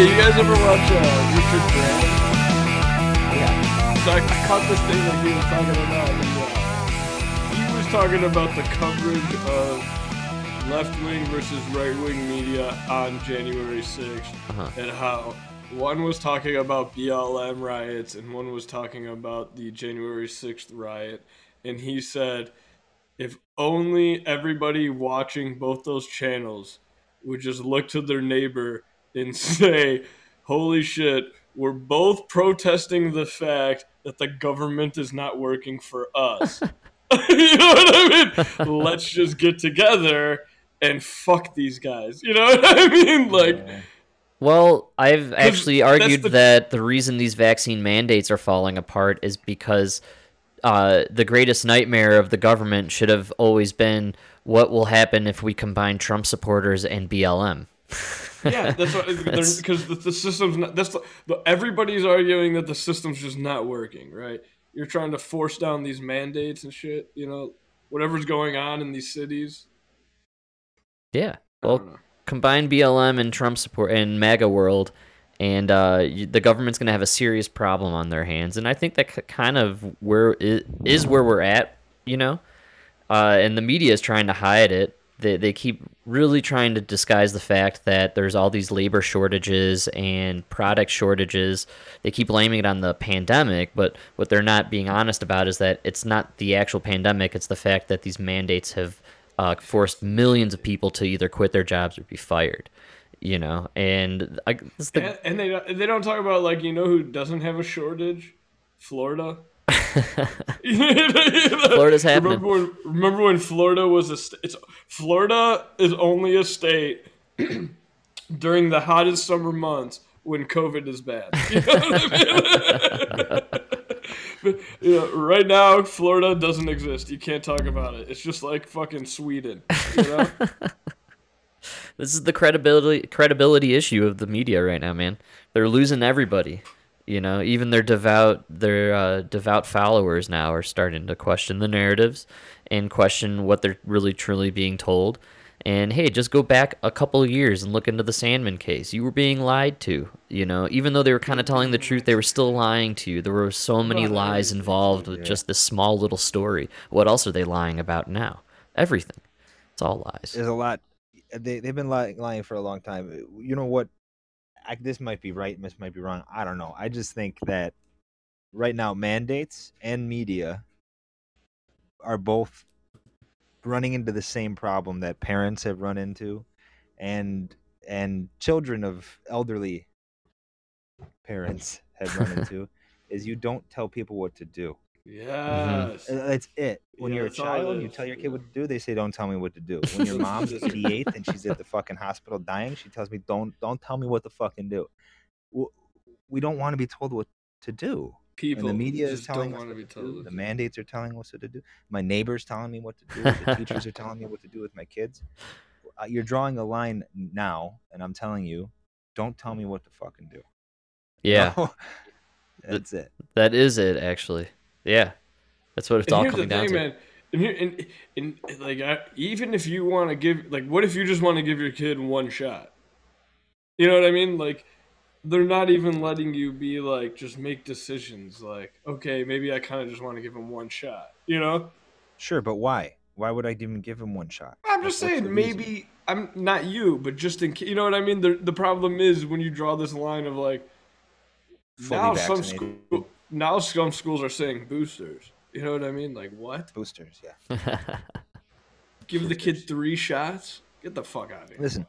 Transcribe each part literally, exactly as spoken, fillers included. Hey, you guys ever watch uh, Richard Brown? Yeah. So I caught this thing that he was talking about. And, uh, he was talking about the coverage of left-wing versus right-wing media on January sixth, uh-huh. and how one was talking about B L M riots and one was talking about the January sixth riot. And he said, if only everybody watching both those channels would just look to their neighbor and say, holy shit, we're both protesting the fact that the government is not working for us. You know what I mean? Let's just get together and fuck these guys. You know what I mean? Like, yeah. Well, I've actually argued the... that the reason these vaccine mandates are falling apart is because uh, the greatest nightmare of the government should have always been what will happen if we combine Trump supporters and B L M. Yeah, that's what, because the, the system's not, that's the, the, everybody's arguing that the system's just not working, right? You're trying to force down these mandates and shit, you know, whatever's going on in these cities. Yeah, well, combine B L M and Trump support and MAGA world, and uh, you, the government's going to have a serious problem on their hands, and I think that kind of where it, is where we're at, you know, uh, and the media is trying to hide it. They they keep really trying to disguise the fact that there's all these labor shortages and product shortages. They keep blaming it on the pandemic, but what they're not being honest about is that it's not the actual pandemic. It's the fact that these mandates have uh, forced millions of people to either quit their jobs or be fired. You know, and I, it's the... and, and they they don't talk about, like, you know who doesn't have a shortage? Florida. Florida's happening. Remember when, remember when Florida was a st- it's Florida is only a state during the hottest summer months when COVID is bad. You know what I mean? You know, right now, Florida doesn't exist. You can't talk about it. It's just like fucking Sweden. You know? This is the credibility credibility issue of the media right now, man. They're losing everybody. You know, even their devout their uh, devout followers now are starting to question the narratives and question what they're really truly being told. And hey, just go back a couple of years and look into the Sandmann case. You were being lied to. You know, even though they were kind of telling the truth, they were still lying to you. There were so many lies involved with just this small little story. What else are they lying about now? Everything. It's all lies. There's a lot. They they've been lying, lying for a long time. You know what? I, this might be right, this might be wrong. I don't know. I just think that right now mandates and media are both running into the same problem that parents have run into, and and children of elderly parents have run into, is you don't tell people what to do. Yes. That's it. When yeah, you're a child, you tell your kid what to do, they say, don't tell me what to do. When your mom's eighty-eight and she's at the fucking hospital dying, she tells me, don't don't tell me what to fucking do. We don't want to be told what to do. People, and the media is telling us what to be told do. The mandates are telling us what to do. My neighbor's telling me what to do. The teachers are telling me what to do with my kids. You're drawing a line now, and I'm telling you, don't tell me what to fucking do. Yeah. No, that's Th- it. That is it, actually. Yeah, that's what it's and all coming down thing, to. Man. And, here, and, and, and like, I, even if you want to give, like, what if you just want to give your kid one shot? You know what I mean? Like, they're not even letting you be like, just make decisions. Like, okay, maybe I kind of just want to give him one shot. You know? Sure, but why? Why would I even give him one shot? I'm just that's, saying, that's maybe reason. I'm not you, but just in case. You know what I mean? The the problem is when you draw this line of like, fully now vaccinated. some school. Now some schools are saying boosters. You know what I mean? Like, what? Boosters, yeah. Give boosters. The kid three shots? Get the fuck out of here. Listen,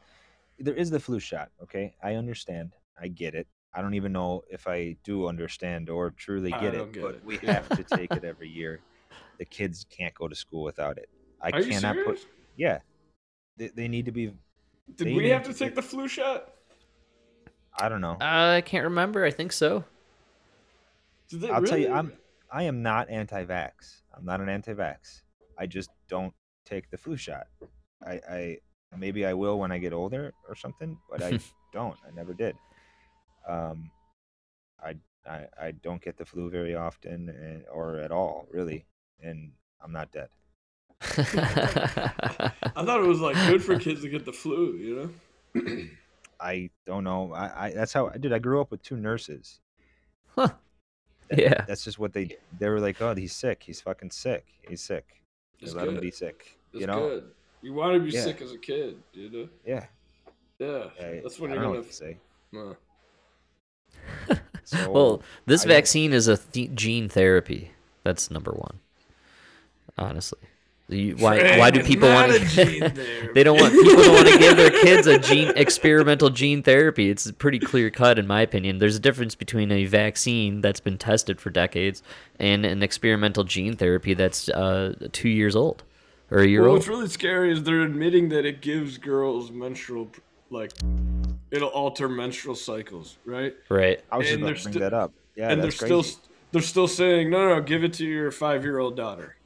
there is the flu shot, okay? I understand. I get it. I don't even know if I do understand or truly get it, get but it. we have to take it every year. The kids can't go to school without it. I are cannot you serious? put Yeah. They, they need to be Did we have to, to take get... the flu shot? I don't know. Uh, I can't remember. I think so. I'll really? tell you, I'm I am not anti-vax. I'm not an anti-vax. I just don't take the flu shot. I, I maybe I will when I get older or something, but I don't. I never did. Um, I, I I don't get the flu very often, and, or at all, really. And I'm not dead. I thought it was like good for kids to get the flu, you know. I don't know. I, I that's how I did. I grew up with two nurses. Huh. That, yeah. That's just what they, they were like, oh, he's sick. He's fucking sick. He's sick. Just let him be sick. That's you know? Good. You want to be yeah. sick as a kid, you know? Yeah. Yeah. I, that's what I you're going to say. Nah. So, well, this I vaccine don't... is a th- gene therapy. That's number one. Honestly. You, why? Friend, why do people want to? They don't want people don't want to give their kids a gene experimental gene therapy. It's pretty clear cut, in my opinion. There's a difference between a vaccine that's been tested for decades and an experimental gene therapy that's uh, two years old or a year well, old. What's really scary is they're admitting that it gives girls menstrual, like it'll alter menstrual cycles, right? Right. I was and just about to bring sti- that up. Yeah, and that's they're crazy. still they're still saying no, no, no, give it to your five-year-old daughter.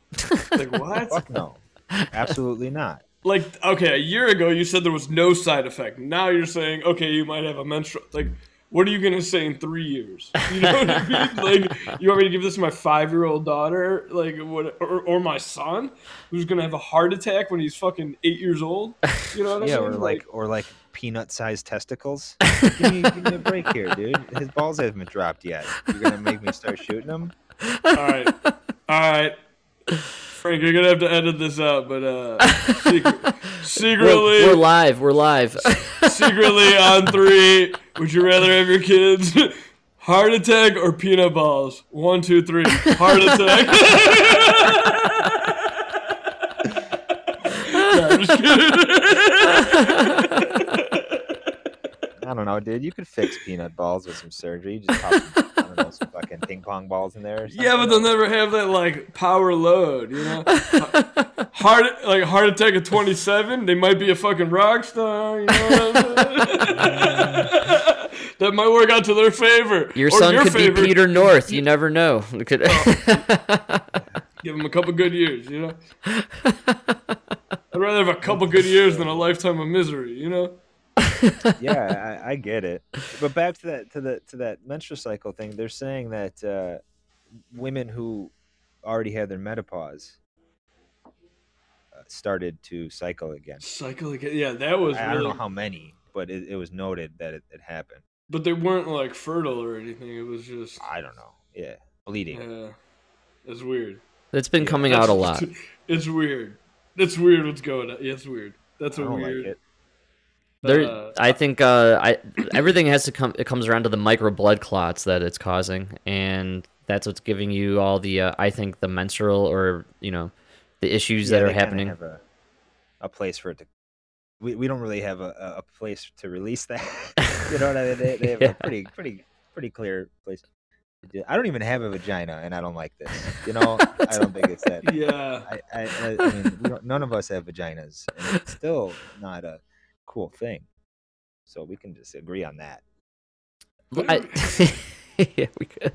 Like what? Fuck no, absolutely not. Like okay, a year ago you said there was no side effect. Now you're saying okay, you might have a menstrual. Like, what are you gonna say in three years? You know what I mean? Like, you want me to give this to my five-year-old daughter? Like, what? Or, or my son, who's gonna have a heart attack when he's fucking eight years old? You know what I yeah, mean? Yeah, or like, like, or like peanut-sized testicles. give, me, give me a break here, dude. His balls haven't been dropped yet. You're gonna make me start shooting them? All right, all right. Frank, you're gonna have to edit this out, but uh, secret, secretly, we're, we're live. We're live. Secretly on three. Would you rather have your kids heart attack or peanut balls? One, two, three. Heart attack. No, I'm just kidding. I don't know, dude. You could fix peanut balls with some surgery. You just pop them. Those fucking ping pong balls in there. Yeah, but they'll never have that like power load, you know. Heart like heart attack at twenty-seven, they might be a fucking rock star. You know that might work out to their favor. Your or son your could favor. be Peter North. You never know. Look at oh. Give him a couple good years, you know. I'd rather have a couple good years than a lifetime of misery, you know. Yeah, I, I get it. But back to that to the to that menstrual cycle thing, they're saying that uh, women who already had their menopause uh, started to cycle again. Cycle again? Yeah, that was. I, really... I don't know how many, but it, it was noted that it, it happened. But they weren't like fertile or anything. It was just. I don't know. Yeah, bleeding. Yeah, that's weird. It's been yeah, coming out a lot. It's, it's weird. It's weird what's going on. Yeah, it's weird. That's a weird. Like it. There, uh, I think uh, I everything has to come. It comes around to the micro blood clots that it's causing, and that's what's giving you all the. Uh, I think the menstrual, or you know, the issues yeah, that are happening. Have a, a place for it to. We, we don't really have a, a place to release that. You know what I mean? They, they have yeah. a pretty pretty pretty clear place. I don't even have a vagina, and I don't like this. You know, I don't think it's that. Yeah. I, I, I mean, we don't, none of us have vaginas, and it's still not a. Cool thing, so we can just agree on that. I, yeah, we could.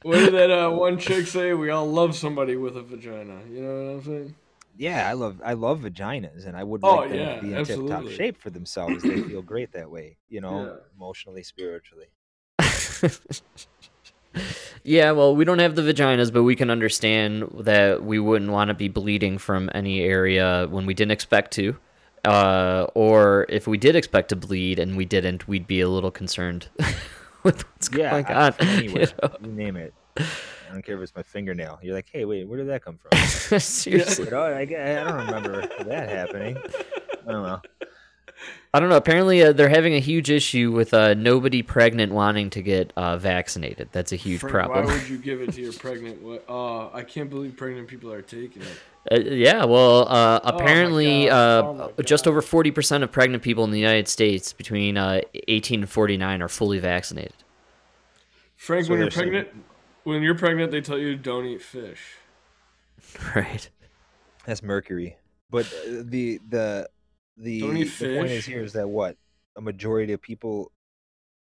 What did that uh, one chick say? We all love somebody with a vagina. You know what I'm saying? Yeah, I love I love vaginas, and I would oh, like them yeah, to be in tip top shape for themselves. They feel great that way, you know, yeah. emotionally, spiritually. Yeah, well, we don't have the vaginas, but we can understand that we wouldn't want to be bleeding from any area when we didn't expect to. Uh, or if we did expect to bleed and we didn't, we'd be a little concerned with what's yeah, going on. Anywhere, you know? You name it. I don't care if it's my fingernail. You're like, hey, wait, where did that come from? Seriously. But, oh, I, I don't remember that happening. I don't know. I don't know. Apparently, uh, they're having a huge issue with uh, nobody pregnant wanting to get uh, vaccinated. That's a huge Frank, problem. Why would you give it to your pregnant? What? Uh, I can't believe pregnant people are taking it. Uh, yeah, well, uh, apparently, oh uh, oh just over forty percent of pregnant people in the United States between uh, eighteen and forty-nine are fully vaccinated. Frank, so when you're pregnant, saying... when you're pregnant, they tell you don't eat fish. Right. That's mercury. But the the the, the point is here is that what a majority of people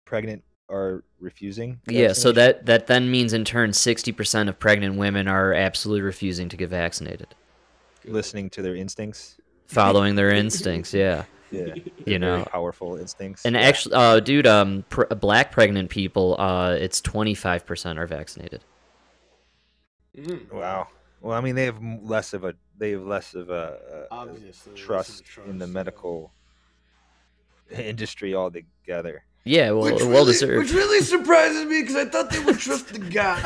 pregnant are refusing. Yeah, so that that then means in turn sixty percent of pregnant women are absolutely refusing to get vaccinated. Listening to their instincts, following their instincts. Yeah, yeah, you know, powerful instincts. And yeah. actually, uh, dude, um, pr- black pregnant people, uh, it's twenty-five percent are vaccinated. Mm. Wow. Well, I mean, they have less of a they have less of a, a, a trust, trust in the medical industry altogether. Yeah, well, really, well deserved. Which really surprises me because I thought they would trust in God.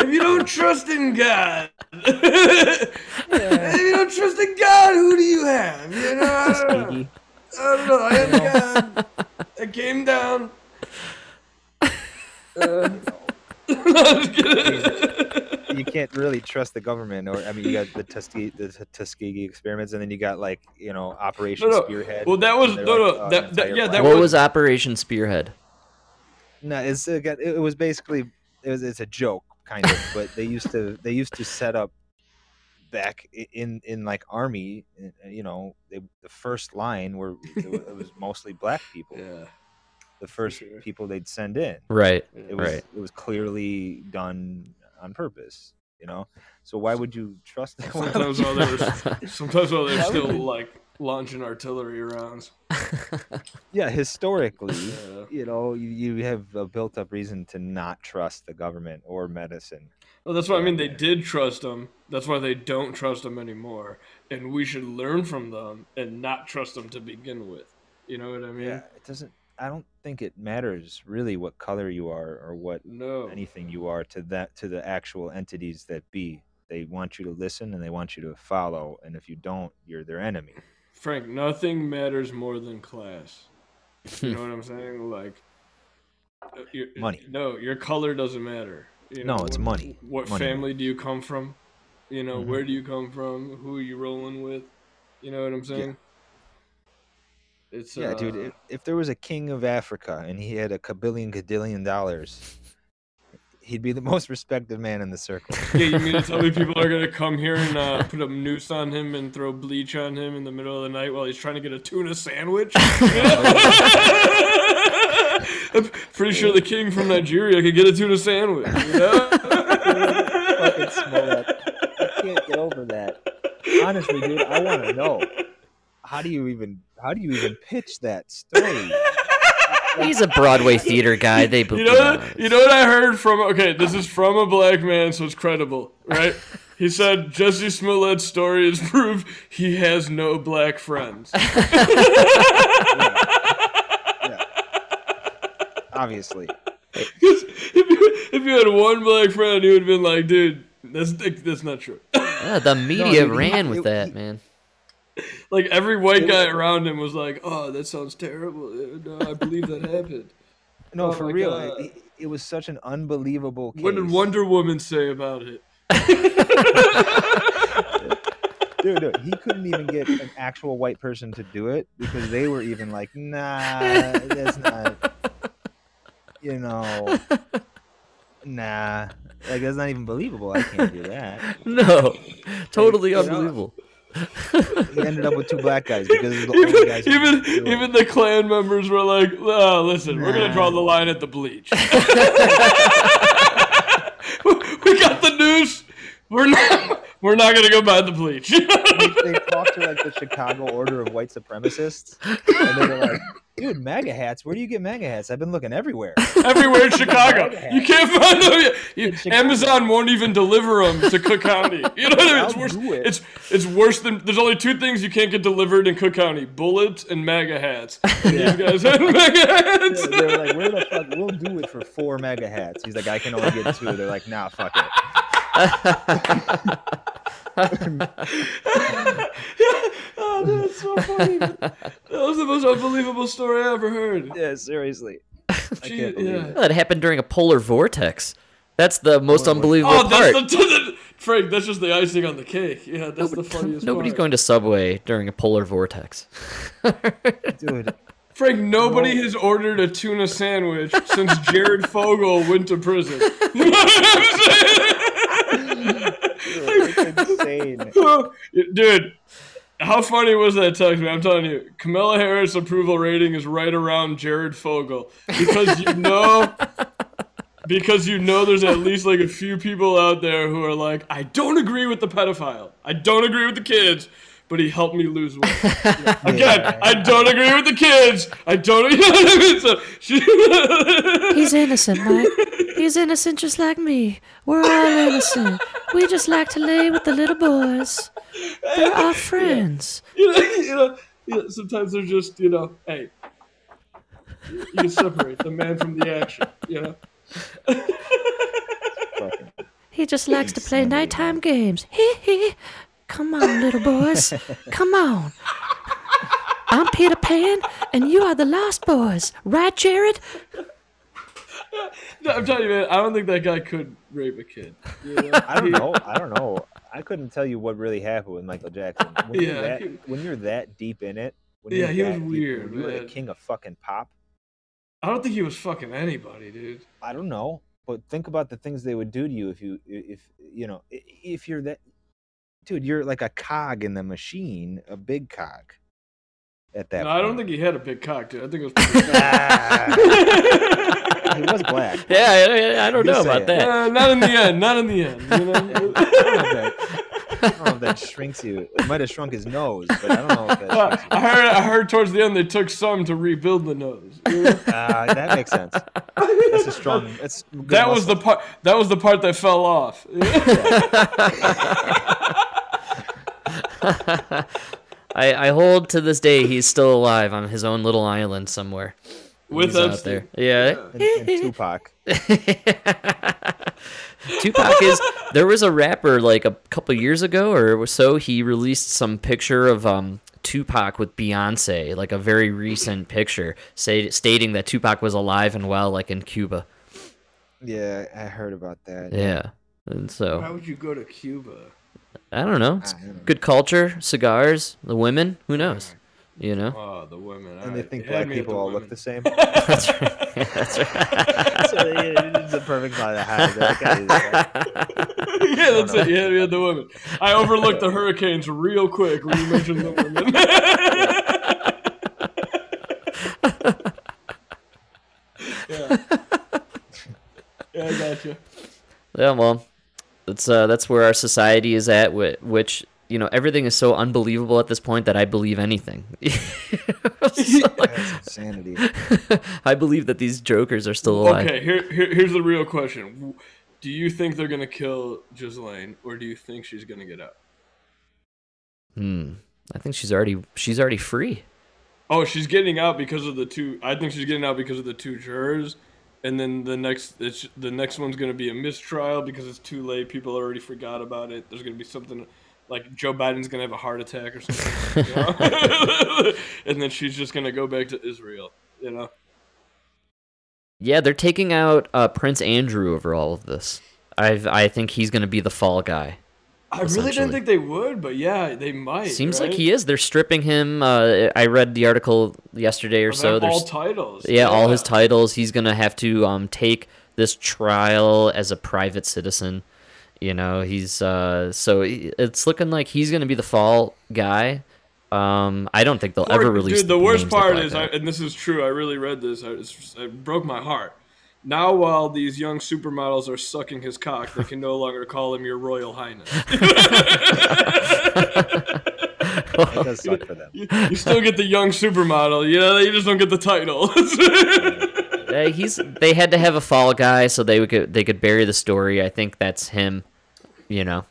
If you don't trust in God, if you don't trust in God, who do you have? You know, I don't know. I don't know. I have God. I came down. Uh, you can't really trust the government, or I mean, you got the Tuskegee, the Tuskegee experiments, and then you got like you know Operation no, no. Spearhead. Well, that was no, no. Like, oh, that, that, yeah, that what was, was Operation Spearhead? No, it's it, got, it was basically it was it's a joke kind of, but they used to they used to set up back in in like army, you know, they, the first line were it was mostly black people. Yeah. The first sure. people they'd send in, right? It was right. it was clearly done on purpose, you know. So why would you trust them? Sometimes while they were, sometimes while they're still like launching artillery rounds. Yeah, historically, yeah. you know, you, you have a built-up reason to not trust the government or medicine. Well, that's what I mean. They did trust them. That's why they don't trust them anymore, and we should learn from them and not trust them to begin with. You know what I mean? Yeah, it doesn't. I don't think it matters really what color you are or what no. anything you are to that to the actual entities that be. They want you to listen and they want you to follow. And if you don't, you're their enemy. Frank, nothing matters more than class. You know what I'm saying? Like your, money. No, your color doesn't matter. You know, no, it's what, money. What money. Family do you come from? You know, mm-hmm. where do you come from? Who are you rolling with? You know what I'm saying? Yeah. It's, yeah, uh, dude, if, if there was a king of Africa and he had a kabillion gadillion dollars, he'd be the most respected man in the circle. Yeah, you mean to tell me people are going to come here and uh, put a noose on him and throw bleach on him in the middle of the night while he's trying to get a tuna sandwich? I'm pretty sure the king from Nigeria could get a tuna sandwich, you know? Fucking smoke. I can't get over that. Honestly, dude, I want to know. How do you even how do you even pitch that story? He's a Broadway theater guy. They you know what, you know what I heard from okay, this is from a black man, so it's credible, right? He said Jesse Smollett's story is proof he has no black friends. Yeah. Yeah. Obviously. If you, if you had one black friend, you would have been like, dude, that's that's not true. Yeah, the media no, ran with it, that, it, man. Like, every white guy around him was like, oh, that sounds terrible. No, I believe that happened. No, oh, for real. It, it was such an unbelievable case. What did Wonder Woman say about it? Dude, dude, he couldn't even get an actual white person to do it because they were even like, nah, that's not, you know, nah. Like, that's not even believable. I can't do that. No, totally like, unbelievable. You know, he ended up with two black guys because the even, only guys even, even the Klan members were like, oh, listen, nah. we're going to draw the line at the bleach. We got the noose. We're not We're not going to go buy the bleach. They, they talked to like the Chicago Order of White Supremacists. And they were like, dude, MAGA hats. Where do you get MAGA hats? I've been looking everywhere. Everywhere in Chicago. You can't find them yet. You, Amazon won't even deliver them to Cook County. You know what I mean? It's worse, it. it's, it's worse than... There's only two things you can't get delivered in Cook County. Bullets and MAGA hats. Yeah. These guys had MAGA hats. They were like, where the fuck? We'll do it for four MAGA hats. He's like, I can only get two. They're like, nah, fuck it. Oh, dude, that's so funny. That was the most unbelievable story I ever heard. Yeah, seriously. I can't believe yeah. it. Well, it happened during a polar vortex. That's the most polar unbelievable oh, part. That's the, the, Frank, that's just the icing on the cake. Yeah, that's Nobody, the funniest nobody's part. Going to Subway during a polar vortex. Dude. Frank, nobody Whoa. has ordered a tuna sandwich since Jared Fogle went to prison. You know what I'm saying? Insane. Dude, how funny was that text, man? I'm telling you, Kamala Harris approval rating is right around Jared Fogle because you know because you know there's at least like a few people out there who are like, I don't agree with the pedophile, I don't agree with the kids, but he helped me lose weight. Yeah. Again, yeah. I don't agree with the kids. I don't. You know what I mean? So she... He's innocent, Mike. He's innocent just like me. We're all innocent. We just like to lay with the little boys. They're our friends. Yeah. You know, you know, you know, sometimes they're just, you know, hey, You can separate the man from the action, you know? He just likes to play nighttime games. Hee hee. Come on, little boys. Come on. I'm Peter Pan, and you are the Lost Boys. Right, Jared? No, I'm telling you, man, I don't think that guy could rape a kid. You know? I don't know. I don't know. I couldn't tell you what really happened with Michael Jackson. When, yeah, you're, that, he, when you're that deep in it. When yeah, he was deep, weird, when you man. were the king of fucking pop. I don't think he was fucking anybody, dude. I don't know. But think about the things they would do to you if you, if, you know, if you're that, dude, you're like a cog in the machine, a big cog at that no, point. I don't think he had a big cock, dude. I think it was pretty big. He was black. Yeah, I, I don't you know about it. that. Uh, not in the end. Not in the end. You know? I don't know if that shrinks you. It might have shrunk his nose, but I don't know if that well, shrinks you. I heard, I heard towards the end they took some to rebuild the nose. You know? uh, that makes sense. That's a strong... That's a that, was the part, that was the part that fell off. Yeah. I, I hold to this day he's still alive on his own little island somewhere. With Epstein. Yeah. And, and Tupac. Tupac is... There was a rapper like a couple years ago or so, he released some picture of um, Tupac with Beyonce, like a very recent picture, say, stating that Tupac was alive and well, like in Cuba. Yeah, I heard about that. Yeah. And so... Why would you go to Cuba? I don't know. It's good culture, cigars, the women. Who knows? You know. Oh, the women. And they think black people all look the same. That's right. That's right. So they, it's a perfect line to hide. Yeah, that's it. Yeah, we had the women. I overlooked the hurricanes real quick when you mentioned the women. Yeah. Yeah, I got you. Yeah, mom. That's uh, that's where our society is at, which, you know, everything is so unbelievable at this point that I believe anything. So, like, that's insanity. I believe that these jokers are still alive. Okay, here, here here's the real question: do you think they're gonna kill Ghislaine, or do you think she's gonna get out? Hmm. I think she's already she's already free. Oh, she's getting out because of the two. I think she's getting out because of the two jurors. And then the next it's, the next one's going to be a mistrial because it's too late. People already forgot about it. There's going to be something like Joe Biden's going to have a heart attack or something. You know? And then she's just going to go back to Israel, you know? Yeah, they're taking out uh, Prince Andrew over all of this. I've, I think he's going to be the fall guy. I really didn't think they would, but yeah, they might. Seems right? like he is. They're stripping him. Uh, I read the article yesterday or About so. There's all titles. Yeah, yeah, all his titles. He's gonna have to um, take this trial as a private citizen. You know, he's uh, so it's looking like he's gonna be the fall guy. Um, I don't think they'll Poor, ever release. Dude, the worst part like is, I, and this is true. I really read this. I, it's, it broke my heart. Now, while these young supermodels are sucking his cock, they can no longer call him your royal highness. That does suck for them. You, you still get the young supermodel, you know, you just don't get the title. uh, he's. They had to have a fall guy so they could they could bury the story. I think that's him, you know.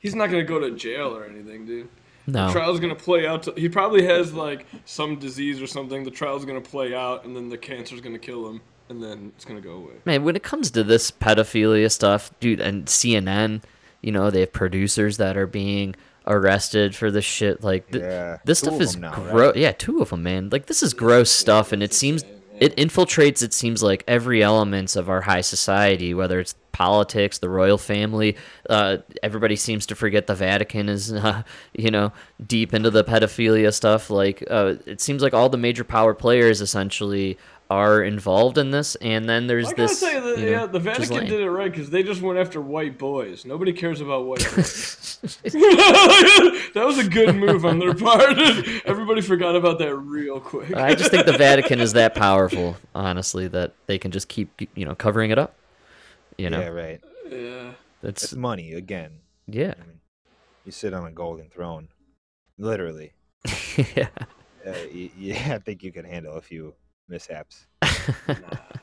He's not going to go to jail or anything, dude. No. The trial's going to play out. To, he probably has, like, some disease or something. The trial's going to play out, and then the cancer's going to kill him. And then it's going to go away. Man, when it comes to this pedophilia stuff, dude, and C N N, you know, they have producers that are being arrested for this shit. Like, th- yeah. this two stuff is gross. Right? Yeah, two of them, man. Like, this is gross stuff, and it seems it infiltrates, it seems like, every element of our high society, whether it's politics, the royal family. Uh, everybody seems to forget the Vatican is, uh, you know, deep into the pedophilia stuff. Like, uh, it seems like all the major power players essentially are involved in this, and then there's I gotta this. Say that, you know, yeah, the Vatican did it right because they just went after white boys. Nobody cares about white boys. That was a good move on their part. Everybody forgot about that real quick. I just think the Vatican is that powerful, honestly, that they can just keep, you know, covering it up. You know, yeah, right. Yeah, that's it's money again. Yeah, I mean, you sit on a golden throne, literally. Yeah, uh, you, yeah. I think you can handle a few mishaps. Nah,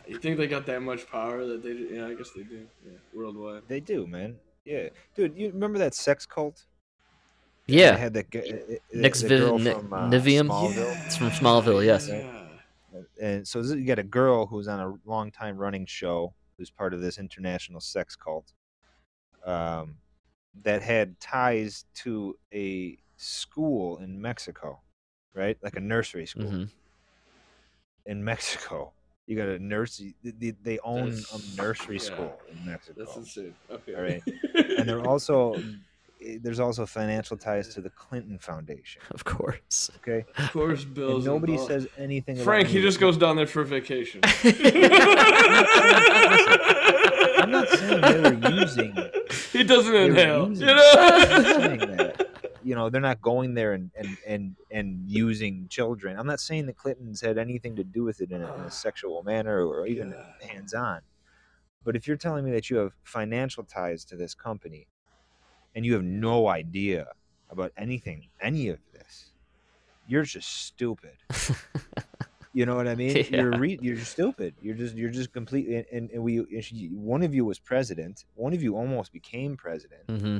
you think they got that much power that they yeah I guess they do yeah worldwide they do man yeah dude you remember that sex cult yeah they had that uh, Nick's the girl N- from, uh, Nivium yeah. It's from Smallville yes yeah. And so you got a girl who's on a long time running show who's part of this international sex cult um, that had ties to a school in Mexico, right? Like a nursery school mm-hmm. in Mexico. You got a nursery. They, they own That's, a nursery yeah. school in Mexico. That's insane. Okay. All right. And they're also... There's also financial ties to the Clinton Foundation. Of course. Okay? Of course, Bill. Nobody involved. Says anything about Frank, he just goes down there for vacation. I'm not saying they were using it. He doesn't inhale. You know? You know, they're not going there and, and, and, and using children. I'm not saying the Clintons had anything to do with it in a, in a sexual manner or even yeah. hands-on. But if you're telling me that you have financial ties to this company, and you have no idea about anything, any of this, you're just stupid. You know what I mean? Yeah. You're re- you're stupid. You're just you're just completely. And, and we one of you was president. One of you almost became president. Mm-hmm.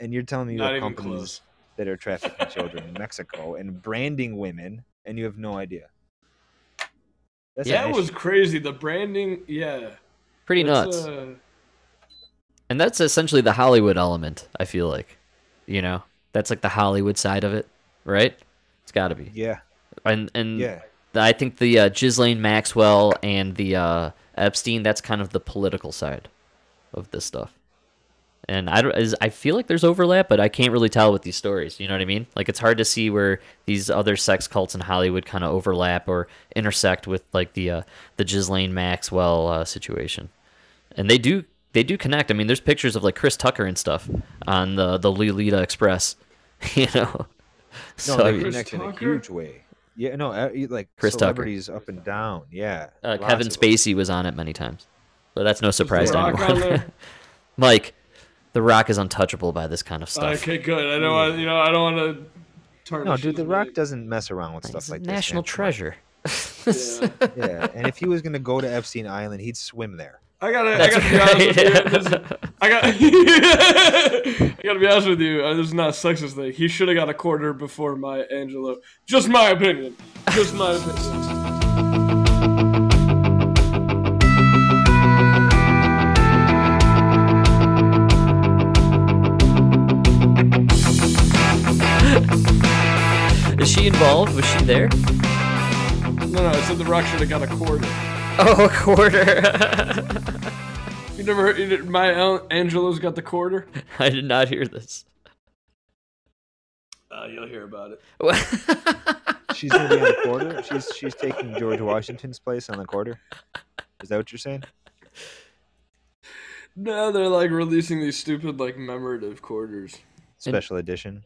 And you're telling me you Not have companies close. That are trafficking children in Mexico and branding women, and you have no idea. That's yeah, that was crazy. The branding, yeah, pretty That's nuts. A... And that's essentially the Hollywood element, I feel like. You know, that's like the Hollywood side of it, right? It's got to be. Yeah. And and yeah. I think the uh, Ghislaine Maxwell and the uh, Epstein, that's kind of the political side of this stuff. And I, don't, I feel like there's overlap, but I can't really tell with these stories. You know what I mean? Like, it's hard to see where these other sex cults in Hollywood kind of overlap or intersect with, like, the, uh, the Ghislaine Maxwell uh, situation. And they do... They do connect. I mean, there's pictures of like Chris Tucker and stuff on the the Lolita Express, you know. No, so, they connect in a huge way. Yeah, no, like Chris celebrities Tucker. Up and down. Yeah, uh, Kevin Spacey was on it many times, but that's no surprise to anyone. Mike, The Rock is untouchable by this kind of stuff. Okay, good. I don't want you know. I don't want to. Tarnish no, dude, The Rock like... doesn't mess around with stuff like this. National treasure. yeah. yeah, and if he was gonna go to Epstein Island, he'd swim there. I gotta, I gotta be honest with you. This, I got, I gotta be honest with you. This is not a sexist thing. He should have got a quarter before Maya Angelou. Just my opinion. Just my opinion. Is she involved? Was she there? No, no. I said The Rock should have got a quarter. Oh, a quarter. You never heard you did, Maya Angelou's got the quarter? I did not hear this. Uh, you'll hear about it. She's going to be on the quarter? She's she's taking George Washington's place on the quarter? Is that what you're saying? No, they're like releasing these stupid like commemorative quarters. Special and- edition.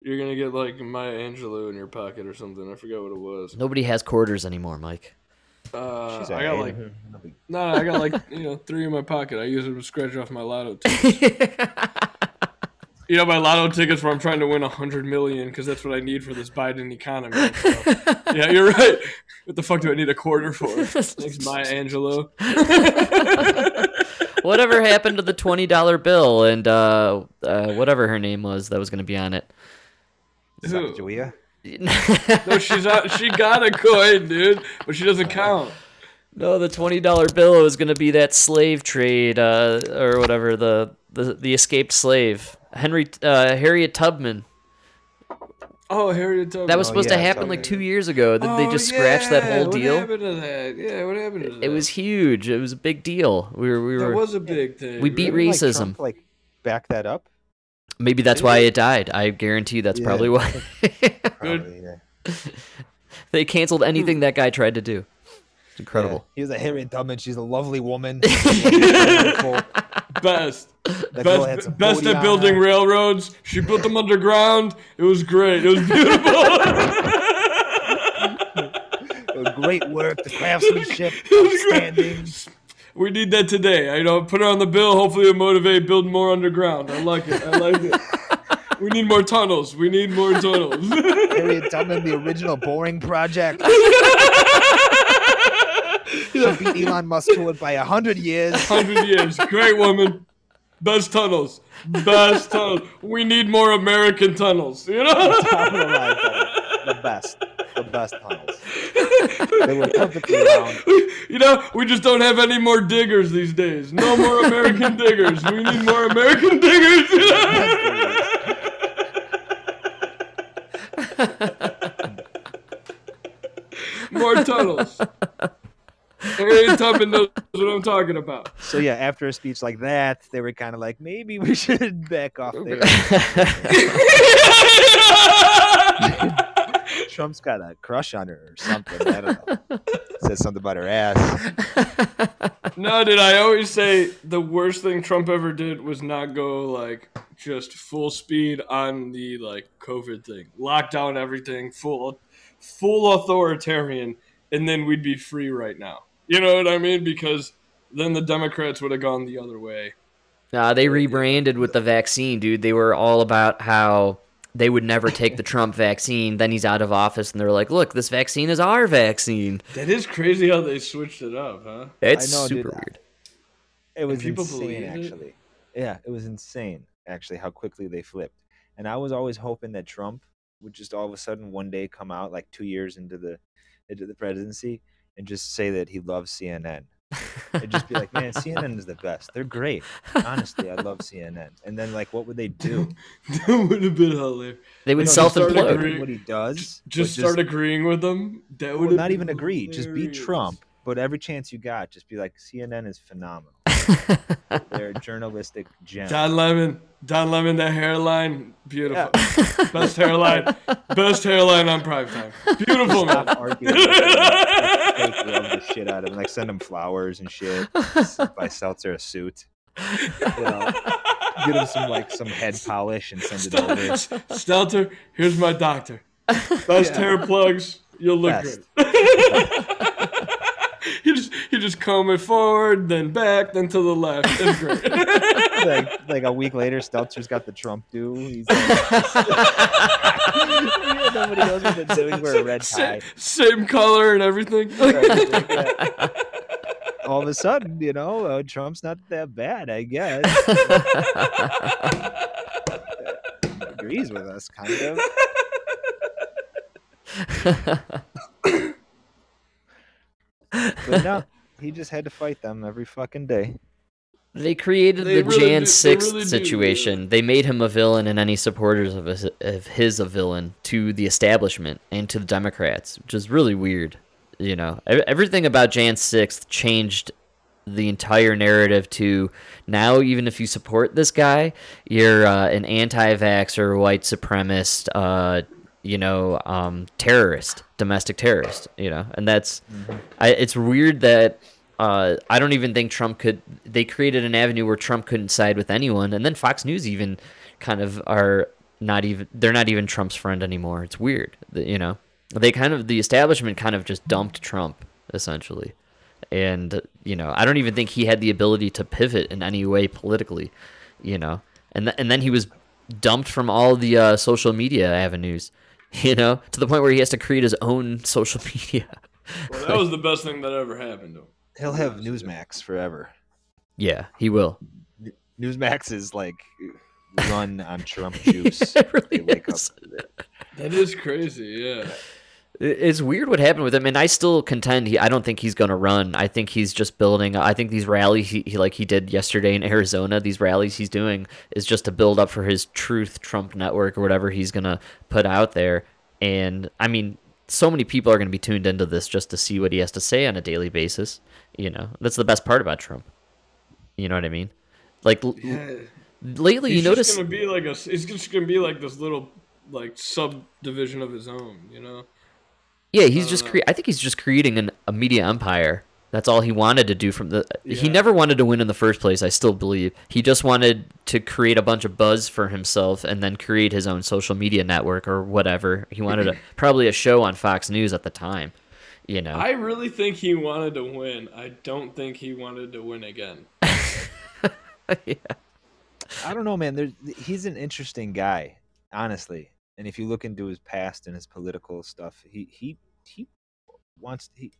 You're going to get like Maya Angelou in your pocket or something. I forgot what it was. Nobody has quarters anymore, Mike. Uh, She's I got like no, nah, I got like you know three in my pocket. I use them to scratch off my lotto tickets. You know my lotto tickets where I'm trying to win a hundred million because that's what I need for this Biden economy. So, yeah, you're right. What the fuck do I need a quarter for? Thanks, Maya Angelou. Whatever happened to the twenty dollar bill and uh, uh, whatever her name was that was going to be on it? Julia. No, she's out, she got a coin, dude, but she doesn't count. No, the twenty dollar bill is going to be that slave trade uh, or whatever, the, the the escaped slave. Henry uh, Harriet Tubman. Oh, Harriet Tubman. That was supposed oh, yeah, to happen Tubman. Like two years ago. Did oh, they just yeah. scratch that whole what deal? What happened to that? Yeah, what happened to that? It was huge. It was a big deal. We were. We were. That was a big thing. We beat Remember, racism. Like, Trump, like back that up? Maybe that's why it died. I guarantee that's yeah. probably why. probably, yeah. They canceled anything that guy tried to do. It's incredible. Yeah. He was a Harriet Tubman. She's a lovely woman. Best. That best best at building railroads. She built them underground. It was great. It was beautiful. It was great work. The craftsmanship. Outstanding. We need that today. You know, put her on the bill. Hopefully, it'll motivate, build more underground. I like it. I like it. We need more tunnels. We need more tunnels. Harriet Tubman, the original boring project. She beat Elon Musk to it by a hundred years. Hundred years. Great woman. Best tunnels. Best tunnels. We need more American tunnels. You know, the, the best. The best tunnels. They were perfectly round. You know, we just don't have any more diggers these days. No more American diggers. We need more American diggers. More tunnels. Harriet Tubman knows what I'm talking about. So yeah, after a speech like that, they were kind of like, maybe we should back off there. Trump's got a crush on her or something. I don't know. Says something about her ass. No, dude, I always say the worst thing Trump ever did was not go like just full speed on the like COVID thing. Lock down everything, full full authoritarian, and then we'd be free right now. You know what I mean? Because then the Democrats would have gone the other way. Nah, they rebranded with the vaccine, dude. They were all about how they would never take the Trump vaccine. Then he's out of office, and they're like, look, this vaccine is our vaccine. That is crazy how they switched it up, huh? It's I know, super dude. weird. It was insane, actually. It? Yeah, it was insane, actually, how quickly they flipped. And I was always hoping that Trump would just all of a sudden one day come out, like two years into the into the presidency, and just say that he loves C N N. It'd just be like, man, C N N is the best. They're great. Honestly, I love C N N. And then, like, what would they do? That would have been hilarious. They would no, self-implode. What he does. Just, just start just, agreeing with them. That would well, not even agree. Just be Trump. But every chance you got, just be like, C N N is phenomenal. They're a journalistic gem. Don Lemon. Don Lemon, that hairline. Beautiful. Yeah. Best hairline. Best hairline on primetime. Beautiful, man. Love the shit out of him, like send him flowers and shit. Buy Seltzer a suit, you know, give him some like some head polish and send it over. Seltzer, here's my doctor. Best yeah. hair plugs, you'll look Best. Good. He just he just comb it forward, then back, then to the left. That's great. Like, like a week later, Stelter's got the Trump do. He's like, yeah, nobody knows what they're doing. Wear a red tie, same, same color and everything. Right, like that. All of a sudden, you know, uh, Trump's not that bad, I guess. Agrees with us, kind of. But no, he just had to fight them every fucking day. They created they the really January sixth really situation. Do. They made him a villain and any supporters of his, of his a villain to the establishment and to the Democrats, which is really weird. You know, everything about January sixth changed the entire narrative to now, even if you support this guy, you're uh, an anti-vaxxer, white supremacist, uh, you know, um, terrorist, domestic terrorist, you know, and that's, mm-hmm. I, it's weird that uh, I don't even think Trump could, they created an avenue where Trump couldn't side with anyone. And then Fox News even kind of are not even, they're not even Trump's friend anymore. It's weird, you know, they kind of, the establishment kind of just dumped Trump essentially. And, you know, I don't even think he had the ability to pivot in any way politically, you know, and, th- and then he was dumped from all the uh, social media avenues. You know, to the point where he has to create his own social media. Well, that like, was the best thing that ever happened to him. He'll have Newsmax forever. Yeah, he will. N- Newsmax is like run on Trump juice. Yeah, really they wake is. Up. That is crazy, yeah. It's weird what happened with him, and I still contend he. I don't think he's going to run. I think he's just building. I think these rallies he, he like he did yesterday in Arizona. These rallies he's doing is just to build up for his Truth Trump Network or whatever he's going to put out there. And I mean, so many people are going to be tuned into this just to see what he has to say on a daily basis. You know, that's the best part about Trump. You know what I mean? Like yeah. lately, he's you notice going to be like a. It's just going to be like this little like subdivision of his own. You know. Yeah, he's just. Cre- I think he's just creating an, a media empire. That's all he wanted to do. From the, yeah. he never wanted to win in the first place. I still believe he just wanted to create a bunch of buzz for himself and then create his own social media network or whatever. He wanted a, probably a show on Fox News at the time. You know, I really think he wanted to win. I don't think he wanted to win again. Yeah. I don't know, man. There's, he's an interesting guy, honestly. And if you look into his past and his political stuff, he he he wants he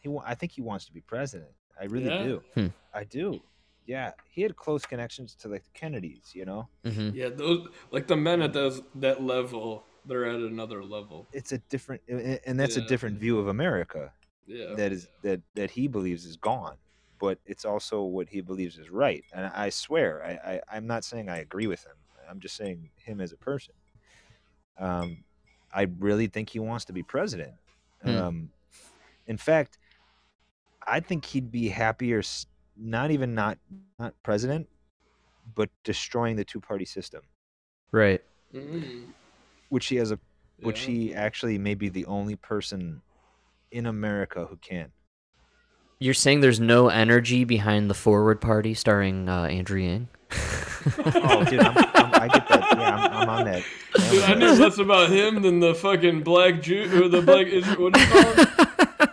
he I think he wants to be president. I really yeah. do. Hmm. I do. Yeah, he had close connections to like the Kennedys, you know. Mm-hmm. Yeah, those like the men at those that level they're at another level. It's a different, and that's yeah. a different view of America. Yeah, that is yeah. that that he believes is gone, but it's also what he believes is right. And I swear, I, I I'm not saying I agree with him. I'm just saying him as a person. Um, I really think he wants to be president. Hmm. Um, in fact, I think he'd be happier not even not not president, but destroying the two-party system. Right. Mm-hmm. Which he has a, yeah. which he actually may be the only person in America who can. You're saying there's no energy behind the Forward Party starring uh, Andrew Yang? Oh, dude, I'm, I'm, I get that. Yeah, I'm, I'm on that. Damn, dude, I know less about him than the fucking black Jew or the black Israel. What do you call it?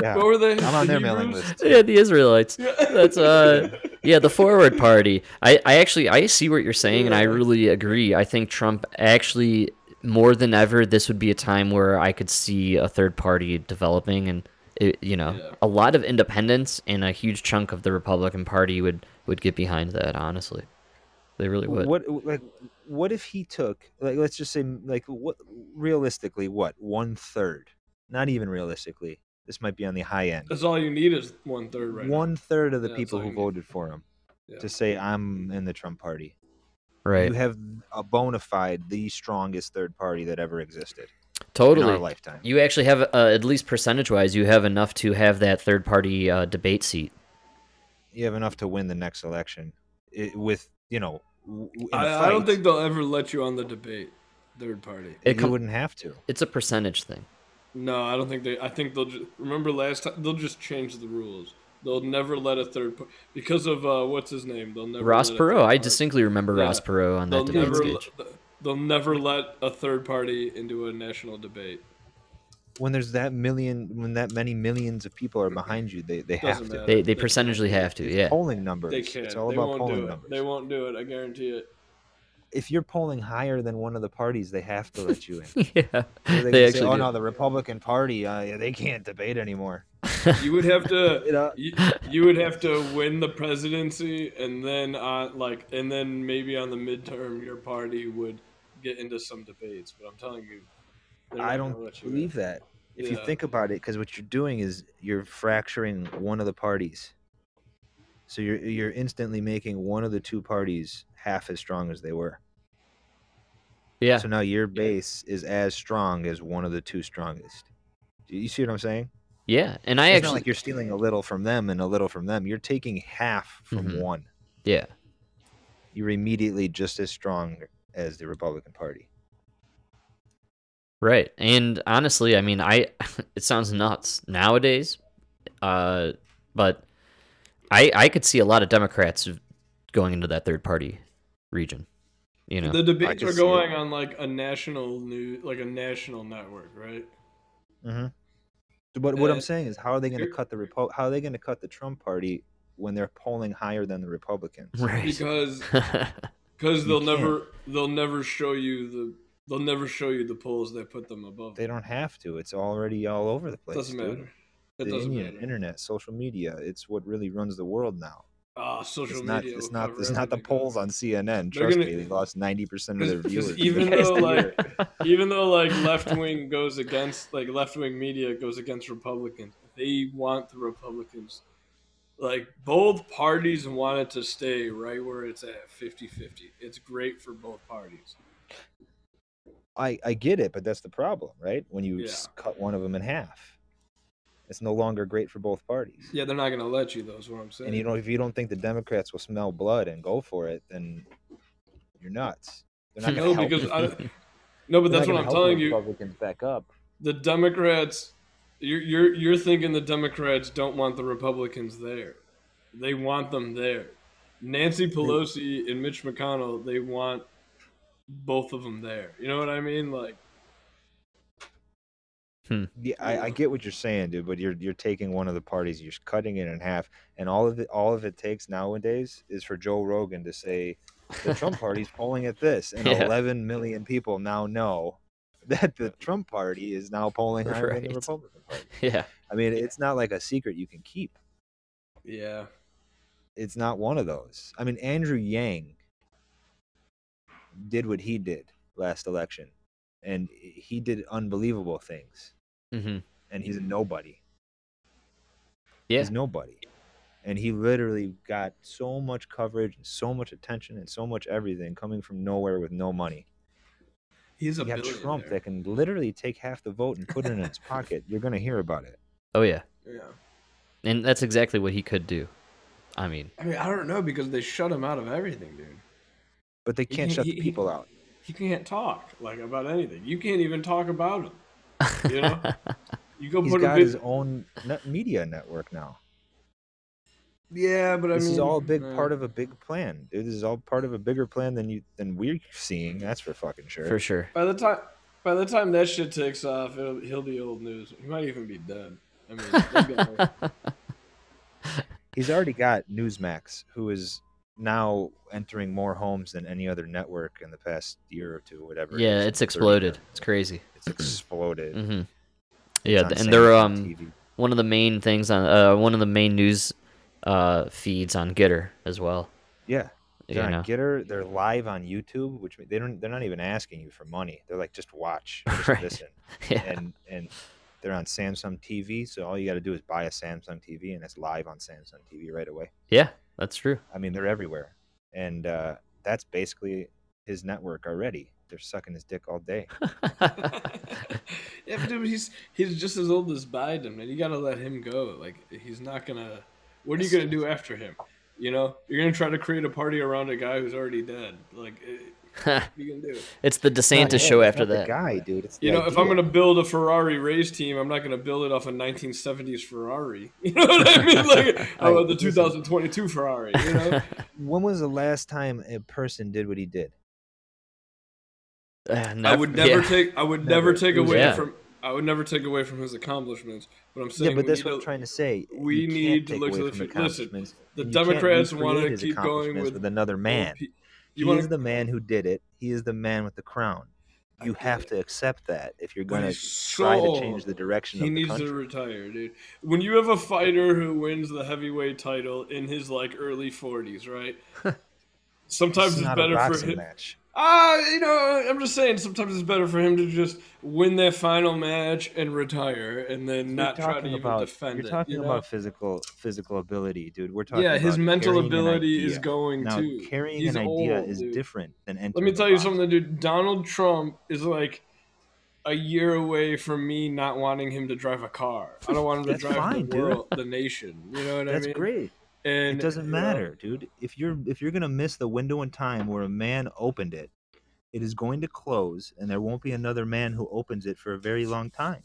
Yeah. What were they? I'm on the their Hebrews? Mailing list. Too. Yeah, the Israelites. Yeah. That's uh. Yeah, the Forward Party. I, I actually I see what you're saying, and I really agree. I think Trump actually more than ever, this would be a time where I could see a third party developing, and it, you know, yeah. a lot of independents and a huge chunk of the Republican Party would, would get behind that. Honestly, they really would. What like what if he took like let's just say like what realistically what one third? Not even realistically. This might be on the high end. That's all you need is one third, right? One now. third of the yeah, people who voted for him yeah. to say I'm in the Trump party. Right. You have a bona fide the strongest third party that ever existed. Totally. In our lifetime. You actually have, uh, at least percentage wise, you have enough to have that third party uh, debate seat. You have enough to win the next election it, with, you know. W- I, I don't think they'll ever let you on the debate third party. It com- wouldn't have to. It's a percentage thing. No, I don't think they. I think they'll just, remember last time. They'll just change the rules. They'll never let a third party because of uh, what's his name. They'll never Ross let Perot. I distinctly remember yeah. Ross Perot on they'll that debate never, stage. They'll never let a third party into a national debate. When there's that million, when that many millions of people are behind you, they, they have to. They, they they percentagely can. have to. Yeah, polling numbers. They can't. It's all they about won't polling do it. numbers. They won't do it. I guarantee it. If you're polling higher than one of the parties, they have to let you in. yeah, so they, they actually say, oh do. no, the Republican Party, uh, they can't debate anymore. You would have to, you, know? you, you would have to win the presidency, and then uh, like, and then maybe on the midterm, your party would get into some debates. But I'm telling you, I don't let you believe in. that. If yeah. you think about it, because what you're doing is you're fracturing one of the parties. So you're you're instantly making one of the two parties half as strong as they were. Yeah. So now your base yeah. is as strong as one of the two strongest. Do you see what I'm saying? Yeah. And I it's actually not like you're stealing a little from them and a little from them. You're taking half from mm-hmm. one. Yeah. You're immediately just as strong as the Republican Party. Right. And honestly, I mean, I it sounds nuts nowadays, uh, but. I, I could see a lot of Democrats going into that third party region. You know, the debates are going on like a national new, like a national network, right? Mm-hmm. But what and I'm saying is, how are they going to cut the Repo- How are they going to cut the Trump party when they're polling higher than the Republicans? Right. Because because they'll can't. never they'll never show you the they'll never show you the polls that put them above. They don't have to. It's already all over the place. Doesn't dude. matter. It the Indian, internet, social media, it's what really runs the world now. Ah, social it's not, media. It's not it's not the polls on C N N. Trust gonna, me, they lost ninety percent of their viewers. Even though, like, even though like left-wing goes against, like left-wing media goes against Republicans, they want the Republicans. Like both parties want it to stay right where it's at, fifty-fifty. It's great for both parties. I, I get it, but that's the problem, right? When you yeah. cut one of them in half. It's no longer great for both parties. Yeah, they're not going to let you, though, is what I'm saying. And you know, if you don't think the Democrats will smell blood and go for it, then you're nuts. They're not no, because I, no, but they're that's what I'm telling you. Republicans back up. The Democrats, you're you're you're thinking the Democrats don't want the Republicans there. They want them there. Nancy Pelosi and Mitch McConnell, they want both of them there. You know what I mean? Like. Hmm. Yeah, I, I get what you're saying, dude. But you're you're taking one of the parties, you're cutting it in half, and all of it all of it takes nowadays is for Joe Rogan to say the Trump party's polling at this, and yeah. eleven million people now know that the Trump party is now polling higher right. than the Republican Party. Yeah, I mean, it's not like a secret you can keep. Yeah, it's not one of those. I mean, Andrew Yang did what he did last election. and he did unbelievable things. Mm-hmm. And he's a nobody. Yeah. He's nobody. And he literally got so much coverage and so much attention and so much everything coming from nowhere with no money. He's a you have Trump that can literally take half the vote and put it in his pocket. You're going to hear about it. Oh, yeah. Yeah. And that's exactly what he could do. I mean. I mean, I don't know, because they shut him out of everything, dude. But they can't, can't shut he, the people he, out. He can't talk, like, about anything. You can't even talk about him. You know? You go He's put got a big... his own media network now. Yeah, but I this mean, this is all a big uh, part of a big plan. Dude, this is all part of a bigger plan than you than we're seeing. That's for fucking sure. For sure. By the time, by the time that shit takes off, it'll, he'll be old news. He might even be dead. I mean, he's already got Newsmax, who is now entering more homes than any other network in the past year or two, whatever. Yeah, it it's exploded. It's crazy. It's exploded. Mm-hmm. Yeah, it's and they're um T V. One of the main things on uh, one of the main news. Uh, feeds on Gettr as well. Yeah, they're you know. on Gettr. They're live on YouTube, which they don't. They're not even asking you for money. They're like, just watch, just right. listen. Yeah. And and they're on Samsung T V, so all you got to do is buy a Samsung T V, and it's live on Samsung T V right away. Yeah, that's true. I mean, they're everywhere, and uh, that's basically his network already. They're sucking his dick all day. Yeah, but dude, he's he's just as old as Biden, and you got to let him go. Like, he's not gonna. What are you going to do after him? You know, you're going to try to create a party around a guy who's already dead. Like, what are you going to do? It's the DeSantis it's show it's after that. Guy, dude. It's you know, idea. If I'm going to build a Ferrari race team, I'm not going to build it off a nineteen seventies Ferrari. You know what I mean? Like, I love the two thousand twenty-two Ferrari, you know? When was the last time a person did what he did? Uh, no, I would never yeah. take I would never, never take away yeah. from I would never take away from his accomplishments, but I'm saying yeah, but that's what I'm trying to say. We need to look to the future. Listen, the Democrats want to keep going with, with another man. He you wanna... is the man who did it. He is the man with the crown. You have to accept that if you're going to so try to change the direction of the country. He needs to retire, dude. When you have a fighter who wins the heavyweight title in his like early forties, right? Sometimes it's, it's better for him. Match. Ah, uh, you know, I'm just saying. Sometimes it's better for him to just win that final match and retire, and then so not try to even about, defend you're it. You're talking you know? about physical physical ability, dude. We're talking. Yeah, about his mental ability is going now, too. Carrying He's an idea old, is dude. different than entering. Let me tell you box. something, dude. Donald Trump is like a year away from me not wanting him to drive a car. I don't want him to drive fine, the world, dude. the nation. You know what That's I mean? That's great. And, it doesn't matter, know, dude. If you're if you're gonna miss the window in time where a man opened it, it is going to close, and there won't be another man who opens it for a very long time.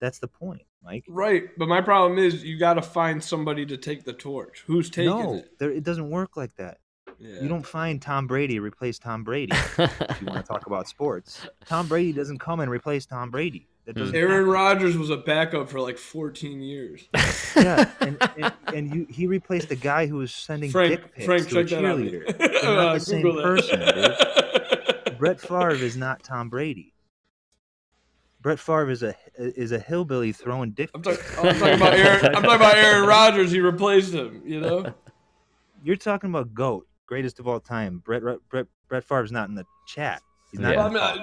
That's the point, Mike. Right, but my problem is you got to find somebody to take the torch. Who's taking no, it? No, it doesn't work like that. Yeah. You don't find Tom Brady to replace Tom Brady. If you want to talk about sports, Tom Brady doesn't come and replace Tom Brady. Aaron Rodgers was a backup for like fourteen years. Yeah, and, and, and you, he replaced a guy who was sending Frank, dick pics Frank, to a cheerleader. They're not uh, the same Google person, dude. Brett Favre is not Tom Brady. Brett Favre is a is a hillbilly throwing dick. I'm, talk, oh, I'm talking about Aaron. I'm talking about Aaron Rodgers. He replaced him. You know. You're talking about GOAT, greatest of all time. Brett Brett Brett Favre's not in the chat. He's not yeah. well, I mean,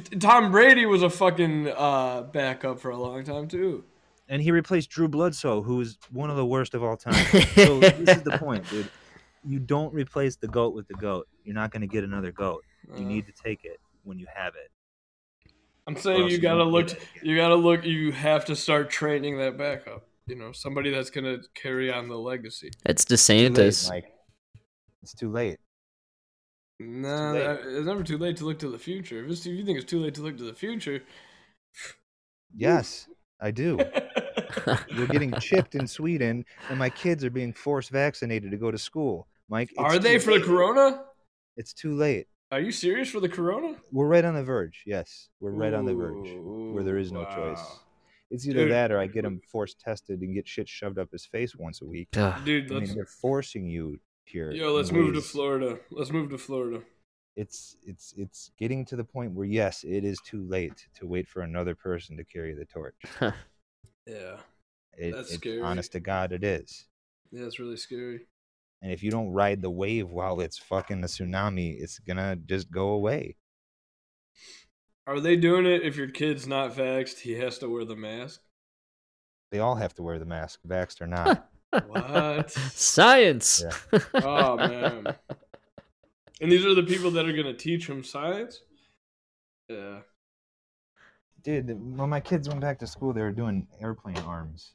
dude, Tom Brady was a fucking uh, backup for a long time, too. And he replaced Drew Bledsoe, who is one of the worst of all time. So this is the point, dude. You don't replace the GOAT with the GOAT. You're not going to get another GOAT. You uh, need to take it when you have it. I'm saying you got to look. You got to look. You have to start training that backup. You know, somebody that's going to carry on the legacy. It's DeSantis. It's too late. No, nah, it's, it's never too late to look to the future. If, it's, if you think it's too late to look to the future, yes, I do. You're getting chipped in Sweden, and my kids are being forced vaccinated to go to school. Mike, are they for late. the corona? It's too late. Are you serious for the corona? We're right on the verge. Yes, we're right Ooh, on the verge where there is no wow. choice. It's either dude. that or I get them forced tested and get shit shoved up his face once a week. Dude, I mean, they're forcing you. Here Yo, let's move to Florida. Let's move to Florida. It's it's it's getting to the point where yes, it is too late to wait for another person to carry the torch. yeah, it, that's it's scary. Honest to God, it is. Yeah, it's really scary. And if you don't ride the wave while it's fucking the tsunami, it's gonna just go away. Are they doing it if your kid's not vaxxed, he has to wear the mask? They all have to wear the mask, vaxxed or not. What? Science. Yeah. Oh, man. And these are the people that are going to teach him science? Yeah. Dude, when my kids went back to school, they were doing airplane arms.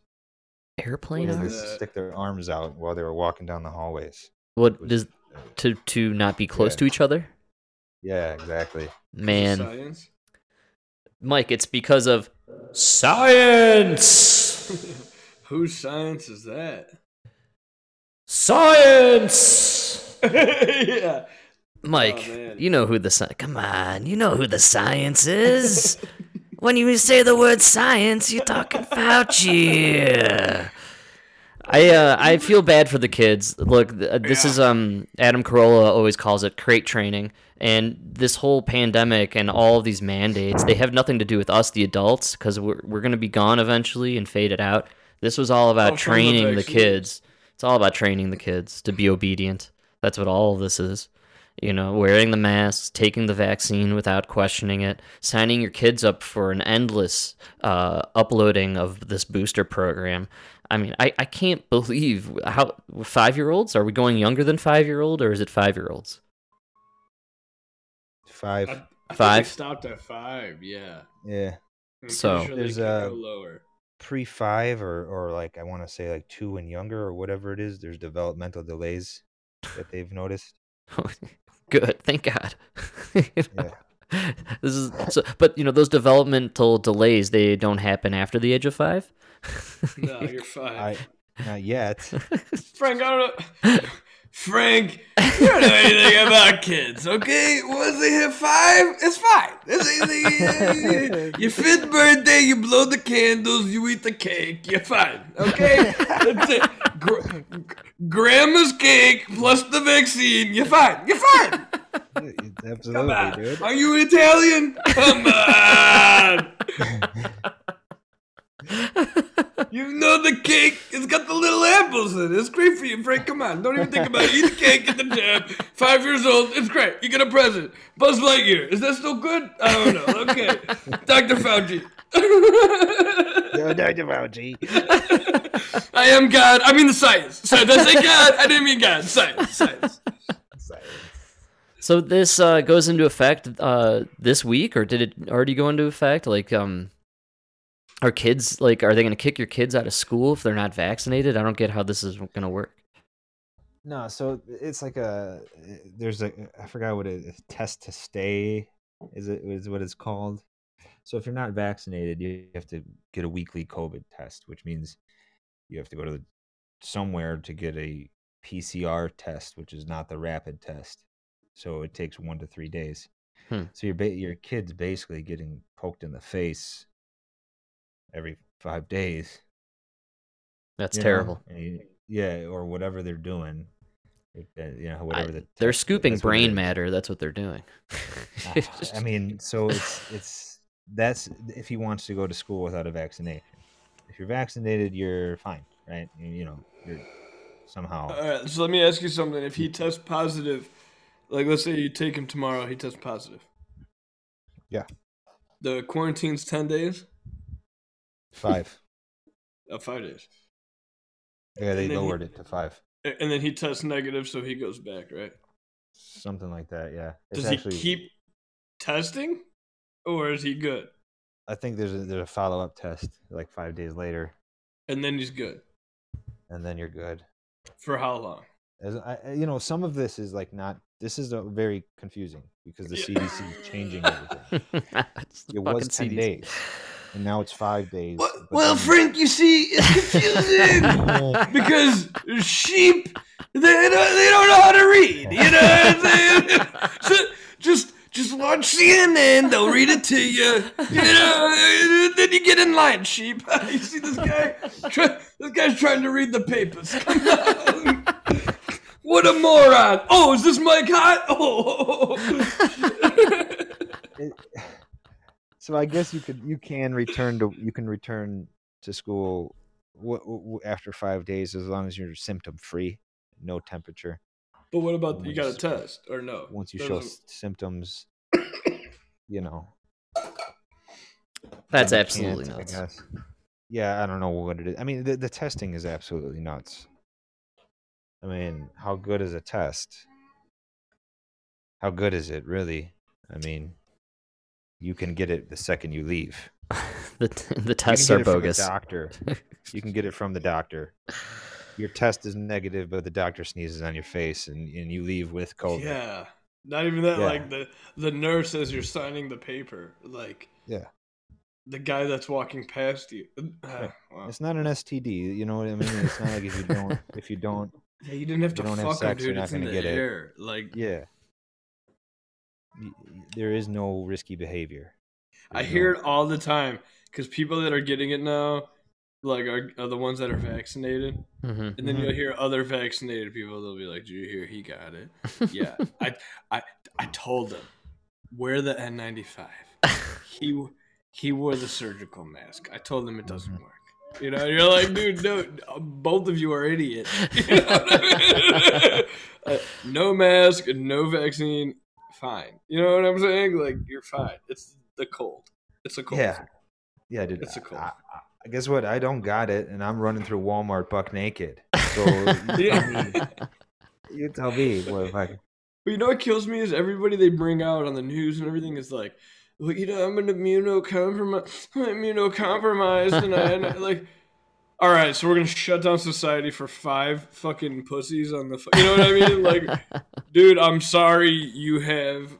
Airplane yeah, arms? They stick their arms out while they were walking down the hallways. What, which, does, to, to not be close yeah. to each other? Yeah, exactly. Man. Science? Mike, it's because of science! Whose science is that? Science! Yeah. Mike, oh, you know who the science... Come on, you know who the science is. When you say the word science, you're talking Fauci. I uh, I feel bad for the kids. Look, this yeah. is um Adam Carolla always calls it crate training, and this whole pandemic and all of these mandates, they have nothing to do with us, the adults, because we're we're gonna be gone eventually and faded out. This was all about oh, training the, the kids. It's all about training the kids to be obedient. That's what all of this is. You know, wearing the masks, taking the vaccine without questioning it, signing your kids up for an endless uh, uploading of this booster program. I mean, I, I can't believe how five-year-olds? Are we going younger than five-year-old, or is it five-year-olds? Five. I, I five? Think they stopped at five, yeah. Yeah. I'm so sure there's a lower. Pre-five or, or like I want to say like two and younger or whatever it is, there's developmental delays that they've noticed. Good, thank God. You know? Yeah. This is so, but you know those developmental delays, they don't happen after the age of five. No, you're fine. I, not yet, Frank. I don't know. Frank, you don't know anything about kids, okay? Once they hit five, it's fine. It's easy. Your fifth birthday, you blow the candles, you eat the cake, you're fine, okay? That's it. Gr- grandma's cake plus the vaccine, you're fine. You're fine. Absolutely, come on. Dude. Are you Italian? Come on. You know the cake, it's got the little apples in it. It's great for you, Frank. Come on. Don't even think about it. Eat the cake, get the jab. Five years old, it's great. You get a present. Buzz Lightyear. Is that still good? I don't know. Okay. Doctor Fauci. No, Doctor Fauci. I am God. I mean the science. So that's a God. I didn't mean God. Science. Science. Science. So this uh, goes into effect uh, this week, or did it already go into effect? Like, um... Are kids, like, are they going to kick your kids out of school if they're not vaccinated? I don't get how this is going to work. No, so it's like a, there's a, I forgot what it is, test to stay is, it, is what it's called. So if you're not vaccinated, you have to get a weekly COVID test, which means you have to go to the, somewhere to get a P C R test, which is not the rapid test. So it takes one to three days. Hmm. So your your kid's basically getting poked in the face every five days. That's terrible. You, yeah, or whatever they're doing. You know, whatever I, the they're scooping brain matter. That's what they're doing. uh, I mean, so it's it's that's if he wants to go to school without a vaccination. If you're vaccinated, you're fine, right? You, you know, you're somehow. All right. So let me ask you something. If he tests positive, like let's say you take him tomorrow, he tests positive. Yeah. The quarantine's ten days. Five. Uh, five days. Yeah, they lowered he, it to five. And then he tests negative, so he goes back, right? Something like that, yeah. It's Does actually, he keep testing, or is he good? I think there's a, there's a follow-up test, like five days later. And then he's good. And then you're good. For how long? As I, you know, some of this is like not. This is a very confusing because the yeah. C D C is changing everything. It was ten C D C. Days. And now it's five days. Well, well then... Frank, you see, it's confusing because sheep, they don't, they don't know how to read. You know what I'm saying? So just, just watch C N N. They'll read it to you. You know, then you get in line, sheep. You see this guy? Try, this guy's trying to read the papers. Come on. What a moron. Oh, is this Mike Hot? Oh. it... So I guess you could you can return to you can return to school w- w- after five days as long as you're symptom free, no temperature. But what about once, you got a test or no? Once you There's show a... symptoms, you know, That's absolutely chance, nuts. I guess. Yeah, I don't know what it is. I mean, the, the testing is absolutely nuts. I mean, how good is a test? How good is it, really? I mean, you can get it the second you leave. the t- the tests are bogus. You can get it from the doctor. You can get it from the doctor. Your test is negative, but the doctor sneezes on your face, and, and you leave with COVID. Yeah, not even that. Yeah. Like the the nurse as you're signing the paper, like yeah, the guy that's walking past you. Right. Wow. It's not an S T D, you know what I mean? It's not like if you don't, if you don't, yeah, you didn't have to fuck have sex, him, dude. It's in the get air, it. Like yeah, there is no risky behavior. There's I hear no... it all the time because people that are getting it now. Like are, are the ones that are vaccinated, mm-hmm. and then mm-hmm. you'll hear other vaccinated people. They'll be like, "Did you hear he got it?" Yeah, I, I, I told them wear the N ninety-five. He, he wore the surgical mask. I told them it doesn't work. You know, you're like, dude, no, both of you are idiots. You know what I mean? uh, no mask, no vaccine, fine. You know what I'm saying? Like, you're fine. It's the cold. It's a cold. Yeah, yeah, dude. It's a cold. I, I, Guess what? I don't got it, and I'm running through Walmart buck naked. So yeah. you, tell you tell me what if I. But you know what kills me is everybody they bring out on the news and everything is like, well, you know, I'm an immunocompromised, I'm immunocompromised, and I and like, all right, so we're gonna shut down society for five fucking pussies on the, fu-. You know what I mean? Like, dude, I'm sorry you have.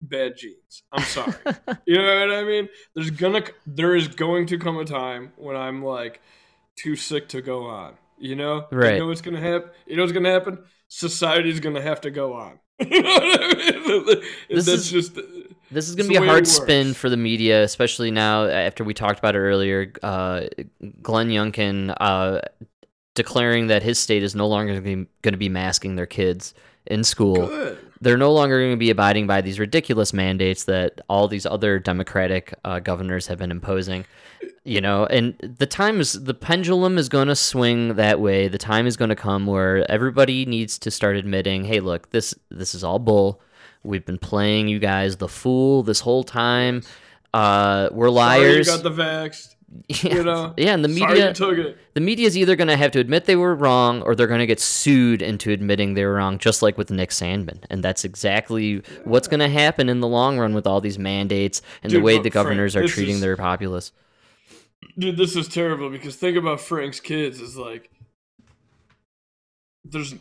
Bad genes. I'm sorry. You know what I mean? There's gonna, there is going to come a time when I'm like too sick to go on. You know, right? You know what's gonna happen? You know what's gonna happen? Society's gonna have to go on. You know what I mean? This That's is just. This is gonna be a hard spin for the media, especially now after we talked about it earlier. Uh, Glenn Youngkin uh, declaring that his state is no longer going to be masking their kids in school. Good. They're no longer going to be abiding by these ridiculous mandates that all these other Democratic uh, governors have been imposing, you know, and the time is, the pendulum is going to swing that way. The time is going to come where everybody needs to start admitting, hey, look, this, this is all bull. We've been playing you guys the fool this whole time. Uh, we're liars. Sorry you got the vaxxed. Yeah. You know, yeah, and the media the media is either going to have to admit they were wrong or they're going to get sued into admitting they were wrong, just like with Nick Sandmann. And that's exactly yeah. what's going to happen in the long run with all these mandates and dude, the way look, the governors Frank, are treating is, their populace. Dude, this is terrible because think about Frank's kids. It's like, there's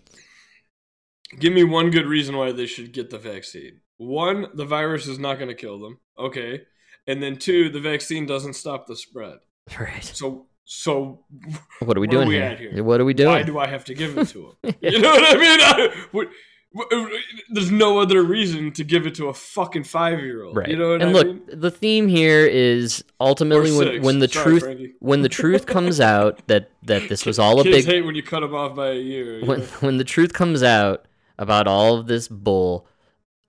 give me one good reason why they should get the vaccine. One, the virus is not going to kill them. Okay. And then two, the vaccine doesn't stop the spread. Right. So, so what are we doing are we here? here? What are we doing? Why do I have to give it to him? Yeah. You know what I mean? I, we, we, there's no other reason to give it to a fucking five-year-old. Right. You know what and I look, mean? And look, the theme here is ultimately when, when the Sorry, truth Frankie. when the truth comes out that, that this was all a Kids big. Hate when you cut them off by a year. When know? when the truth comes out about all of this bull,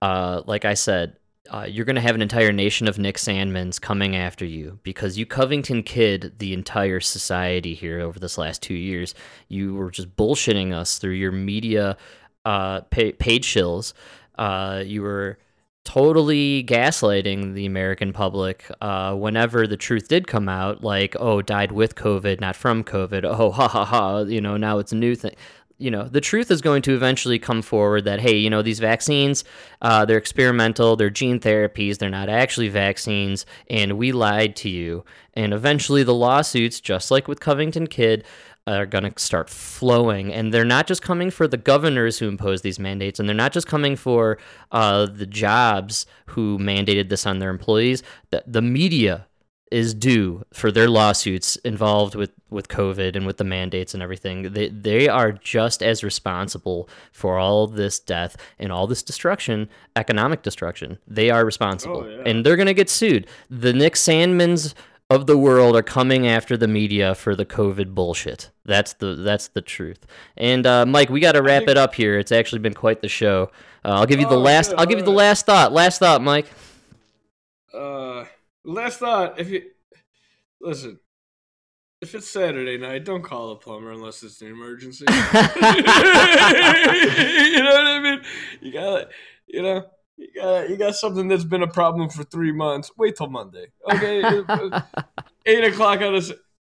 uh, like I said. Uh, you're going to have an entire nation of Nick Sandmans coming after you because you Covington Kid the entire society here over this last two years. You were just bullshitting us through your media uh, pay- paid shills. Uh, you were totally gaslighting the American public uh, whenever the truth did come out, like, oh, died with COVID, not from COVID. Oh, ha, ha, ha. You know, now it's a new thing. You know, the truth is going to eventually come forward that, hey, you know, these vaccines, uh, they're experimental, they're gene therapies, they're not actually vaccines, and we lied to you. And eventually the lawsuits, just like with Covington Kid, are going to start flowing. And they're not just coming for the governors who impose these mandates, and they're not just coming for uh, the jobs who mandated this on their employees. The, the media is due for their lawsuits involved with, with COVID and with the mandates and everything. They they are just as responsible for all this death and all this destruction, economic destruction. They are responsible. Oh, yeah. And they're going to get sued. The Nick Sandmans of the world are coming after the media for the COVID bullshit. That's the that's the truth. And uh, Mike, we got to wrap think... it up here. It's actually been quite the show. Uh, I'll give you oh, the last yeah, I'll give right. you the last thought. Last thought, Mike. Uh Last thought, if you listen, if it's Saturday night, don't call a plumber unless it's an emergency. You know what I mean? You got, you know, You got you got something that's been a problem for three months. Wait till Monday, okay? Eight o'clock on a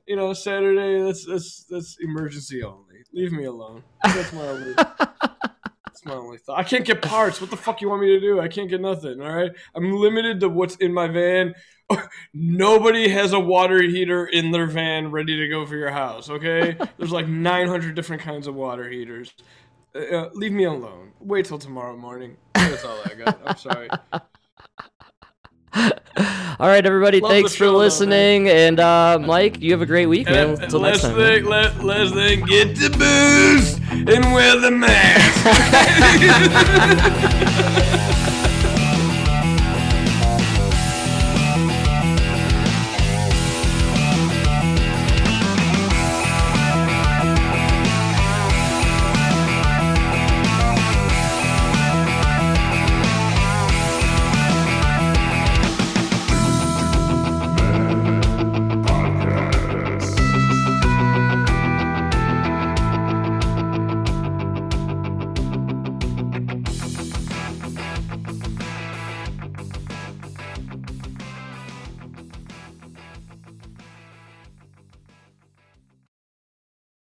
you know Saturday. That's that's that's emergency only. Leave me alone. That's my only. That's my only thought. I can't get parts. What the fuck you want me to do? I can't get nothing. All right, I'm limited to what's in my van. Nobody has a water heater in their van ready to go for your house. Okay, there's like nine hundred different kinds of water heaters. Uh, leave me alone. Wait till tomorrow morning. That's all I got. I'm sorry. All right, everybody. Love thanks for listening. Though, and uh, Mike, you have a great week, man. Until next time. They, let, let's then get the booze and wear the mask.